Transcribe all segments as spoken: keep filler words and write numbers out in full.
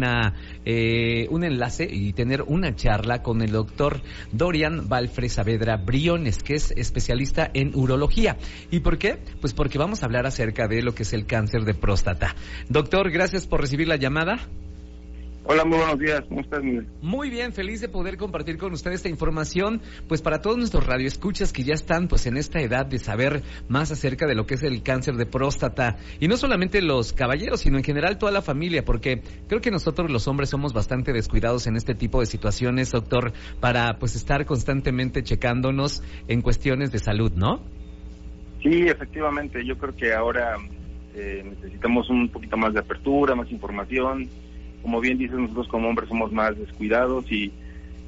Una, eh, un enlace y tener una charla con el doctor Dorian Valfré Saavedra Briones, que es especialista en urología. ¿Y por qué? Pues porque vamos a hablar acerca de lo que es el cáncer de próstata. Doctor, gracias por recibir la llamada. Hola, muy buenos días. ¿Cómo estás, Miguel? Muy bien, feliz de poder compartir con usted esta información, pues para todos nuestros radioescuchas que ya están pues en esta edad de saber más acerca de lo que es el cáncer de próstata, y no solamente los caballeros, sino en general toda la familia, porque creo que nosotros los hombres somos bastante descuidados en este tipo de situaciones, doctor, para pues estar constantemente checándonos en cuestiones de salud, ¿no? Sí, efectivamente, yo creo que ahora eh, necesitamos un poquito más de apertura, más información. Como bien dices, nosotros como hombres somos más descuidados y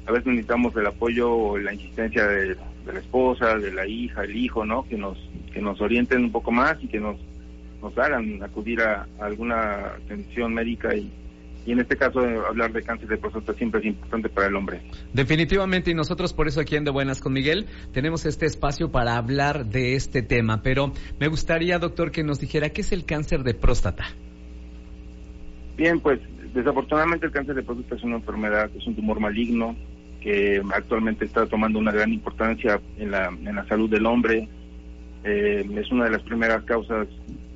a veces necesitamos el apoyo o la insistencia de, de la esposa, de la hija, el hijo, ¿no? Que nos que nos orienten un poco más y que nos nos hagan acudir a, a alguna atención médica y Y en este caso, hablar de cáncer de próstata siempre es importante para el hombre. Definitivamente, y nosotros por eso aquí en De Buenas con Miguel tenemos este espacio para hablar de este tema. Pero me gustaría, doctor, que nos dijera qué es el cáncer de próstata. Bien, pues desafortunadamente el cáncer de próstata es una enfermedad, es un tumor maligno que actualmente está tomando una gran importancia en la en la salud del hombre. Eh, es una de las primeras causas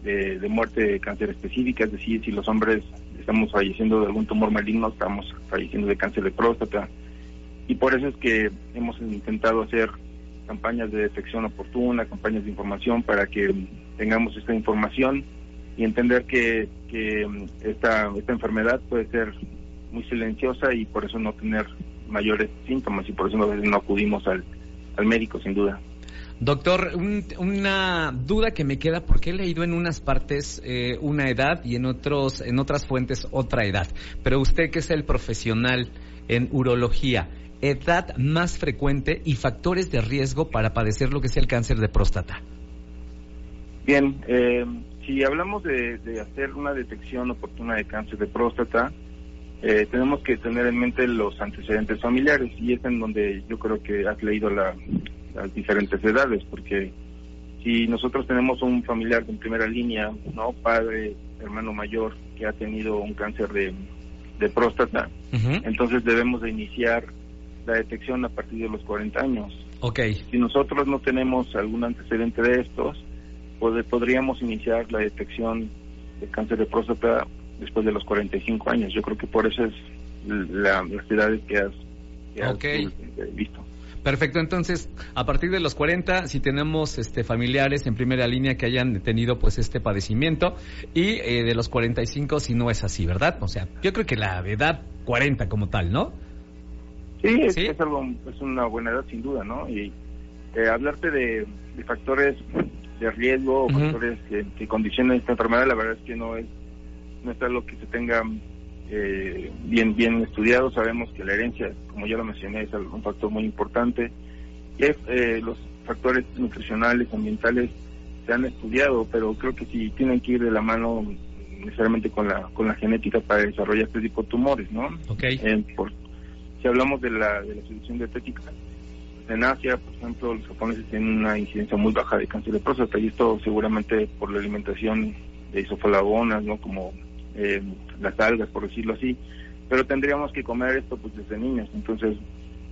de, de muerte de cáncer específica, es decir, si los hombres estamos falleciendo de algún tumor maligno, estamos falleciendo de cáncer de próstata. Y por eso es que hemos intentado hacer campañas de detección oportuna, campañas de información para que tengamos esta información y entender que, que esta, esta enfermedad puede ser muy silenciosa y por eso no tener mayores síntomas y por eso a veces no acudimos al, al médico, sin duda. Doctor, un, una duda que me queda porque he leído en unas partes eh, una edad y en otros en otras fuentes otra edad, pero usted que es el profesional en urología, edad más frecuente y factores de riesgo para padecer lo que es el cáncer de próstata. Bien, eh, si hablamos de, de hacer una detección oportuna de cáncer de próstata, eh, tenemos que tener en mente los antecedentes familiares y es en donde yo creo que has leído la... las diferentes edades, porque si nosotros tenemos un familiar en primera línea, ¿no? Padre, hermano mayor, que ha tenido un cáncer de, de próstata, uh-huh. Entonces debemos de iniciar la detección a partir de los cuarenta años. Okay. Si nosotros no tenemos algún antecedente de estos, pues podríamos iniciar la detección de cáncer de próstata después de los cuarenta y cinco años. Yo creo que por eso es la, las edades que has, que has okay. visto. Perfecto, entonces, a partir de los cuarenta, si tenemos este familiares en primera línea que hayan tenido pues este padecimiento, y eh, de los cuarenta y cinco si no es así, ¿verdad? O sea, yo creo que la edad cuarenta como tal, ¿no? Sí, es, ¿Sí? es algo, es una buena edad sin duda, ¿no? Y eh, hablarte de, de factores de riesgo, o uh-huh. factores que, que condicionan esta enfermedad, la verdad es que no es, no es algo que se tenga Eh, bien bien estudiado. Sabemos que la herencia, como ya lo mencioné, es un factor muy importante. Es, eh, los factores nutricionales, ambientales se han estudiado, pero creo que sí tienen que ir de la mano necesariamente con la con la genética para desarrollar este tipo de tumores, ¿no? Okay. Eh, por, si hablamos de la de la solución dietética, en Asia, por ejemplo, los japoneses tienen una incidencia muy baja de cáncer de próstata y esto seguramente por la alimentación de isoflavonas, ¿no? Como Eh, las algas, por decirlo así, pero tendríamos que comer esto pues desde niños. Entonces,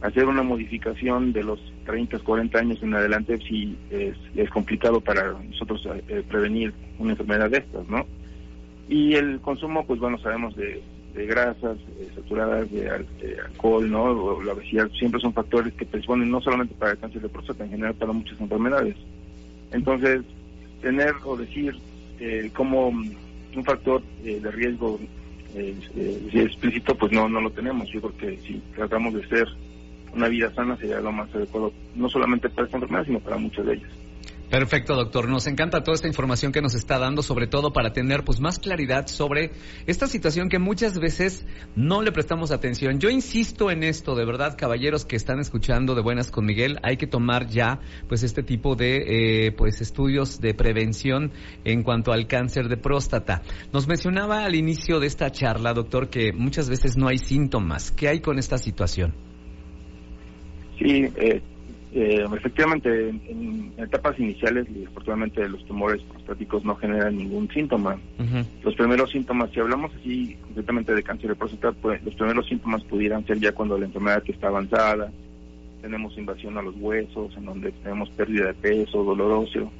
hacer una modificación de los treinta, cuarenta años en adelante sí es, es complicado para nosotros eh, prevenir una enfermedad de estas, ¿no? Y el consumo, pues bueno, sabemos de, de grasas eh, saturadas, de, de alcohol, ¿no? O la obesidad, siempre son factores que predisponen no solamente para el cáncer de próstata, en general para muchas enfermedades. Entonces, tener o decir eh, cómo... un factor eh, de riesgo eh, eh, si explícito, pues no no lo tenemos. Yo creo que si tratamos de hacer una vida sana sería lo más adecuado, no solamente para esta enfermedad, sino para muchas de ellas. Perfecto, doctor. Nos encanta toda esta información que nos está dando, sobre todo para tener pues más claridad sobre esta situación que muchas veces no le prestamos atención. Yo insisto en esto, de verdad, caballeros que están escuchando De Buenas con Miguel, hay que tomar ya pues este tipo de eh, pues estudios de prevención en cuanto al cáncer de próstata. Nos mencionaba al inicio de esta charla, doctor, que muchas veces no hay síntomas. ¿Qué hay con esta situación? Sí, eh Eh, efectivamente, en, en etapas iniciales, afortunadamente, los tumores prostáticos no generan ningún síntoma. Uh-huh. Los primeros síntomas, si hablamos así completamente de cáncer de próstata, pues los primeros síntomas pudieran ser ya cuando la enfermedad está avanzada, tenemos invasión a los huesos, en donde tenemos pérdida de peso, dolor óseo,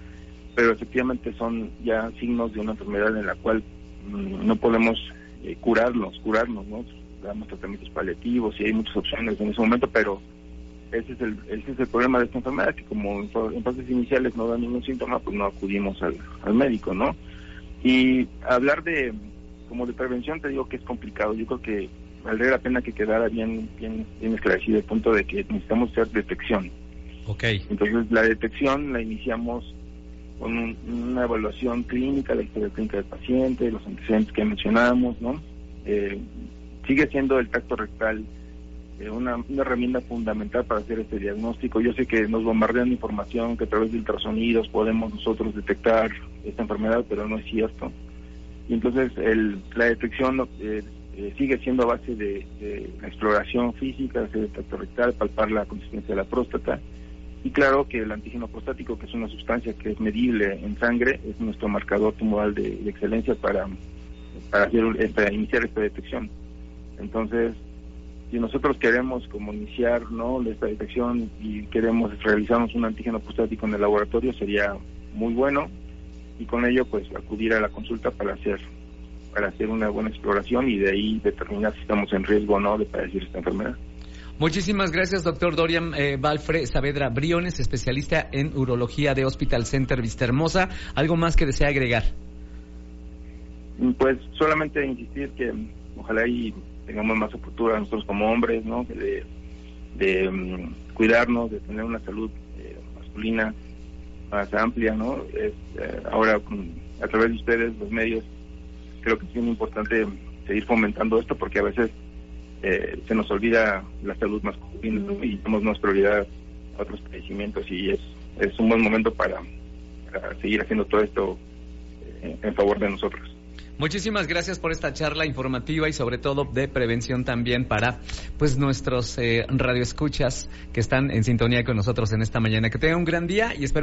pero efectivamente son ya signos de una enfermedad en la cual mmm, no podemos eh, curarnos, curarnos, ¿no? Damos tratamientos paliativos y hay muchas opciones en ese momento, pero ese es el ese es el problema de esta enfermedad, que como en fases iniciales no da ningún síntoma, pues no acudimos al, al médico, ¿no? Y hablar de como de prevención, te digo que es complicado. Yo creo que valdría la pena que quedara bien bien, bien esclarecido el punto de que necesitamos hacer detección. Okay. Entonces la detección la iniciamos con un, una evaluación clínica, la historia clínica del paciente, los antecedentes que mencionábamos, ¿no? Eh, sigue siendo el tacto rectal Una, una herramienta fundamental para hacer este diagnóstico. Yo sé que nos bombardean información que a través de ultrasonidos podemos nosotros detectar esta enfermedad, pero no es cierto. Y entonces el, la detección eh, eh, sigue siendo a base de, de la exploración física, hacer el tacto rectal, palpar la consistencia de la próstata. Y claro que el antígeno prostático, que es una sustancia que es medible en sangre, es nuestro marcador tumoral de, de excelencia para, para, hacer, para iniciar esta detección. Entonces, si nosotros queremos como iniciar, ¿no?, esta detección y queremos realizarnos un antígeno prostático en el laboratorio, sería muy bueno, y con ello pues acudir a la consulta para hacer para hacer una buena exploración y de ahí determinar si estamos en riesgo o no de padecer esta enfermedad. Muchísimas gracias, doctor Dorian eh, Valfré Saavedra Briones, especialista en urología de Hospital Center Vistermosa. ¿Algo más que desea agregar? Pues solamente insistir que ojalá y tengamos más oportunidad nosotros como hombres, ¿no?, de, de um, cuidarnos, de tener una salud eh, masculina más amplia, ¿no? Es, eh, ahora, a través de ustedes, los medios, creo que es bien importante seguir fomentando esto, porque a veces eh, se nos olvida la salud masculina, ¿no?, y damos más prioridad a otros padecimientos, y es, es un buen momento para, para seguir haciendo todo esto eh, en favor de nosotros. Muchísimas gracias por esta charla informativa y sobre todo de prevención también para pues nuestros eh, radioescuchas que están en sintonía con nosotros en esta mañana. Que tengan un gran día y espero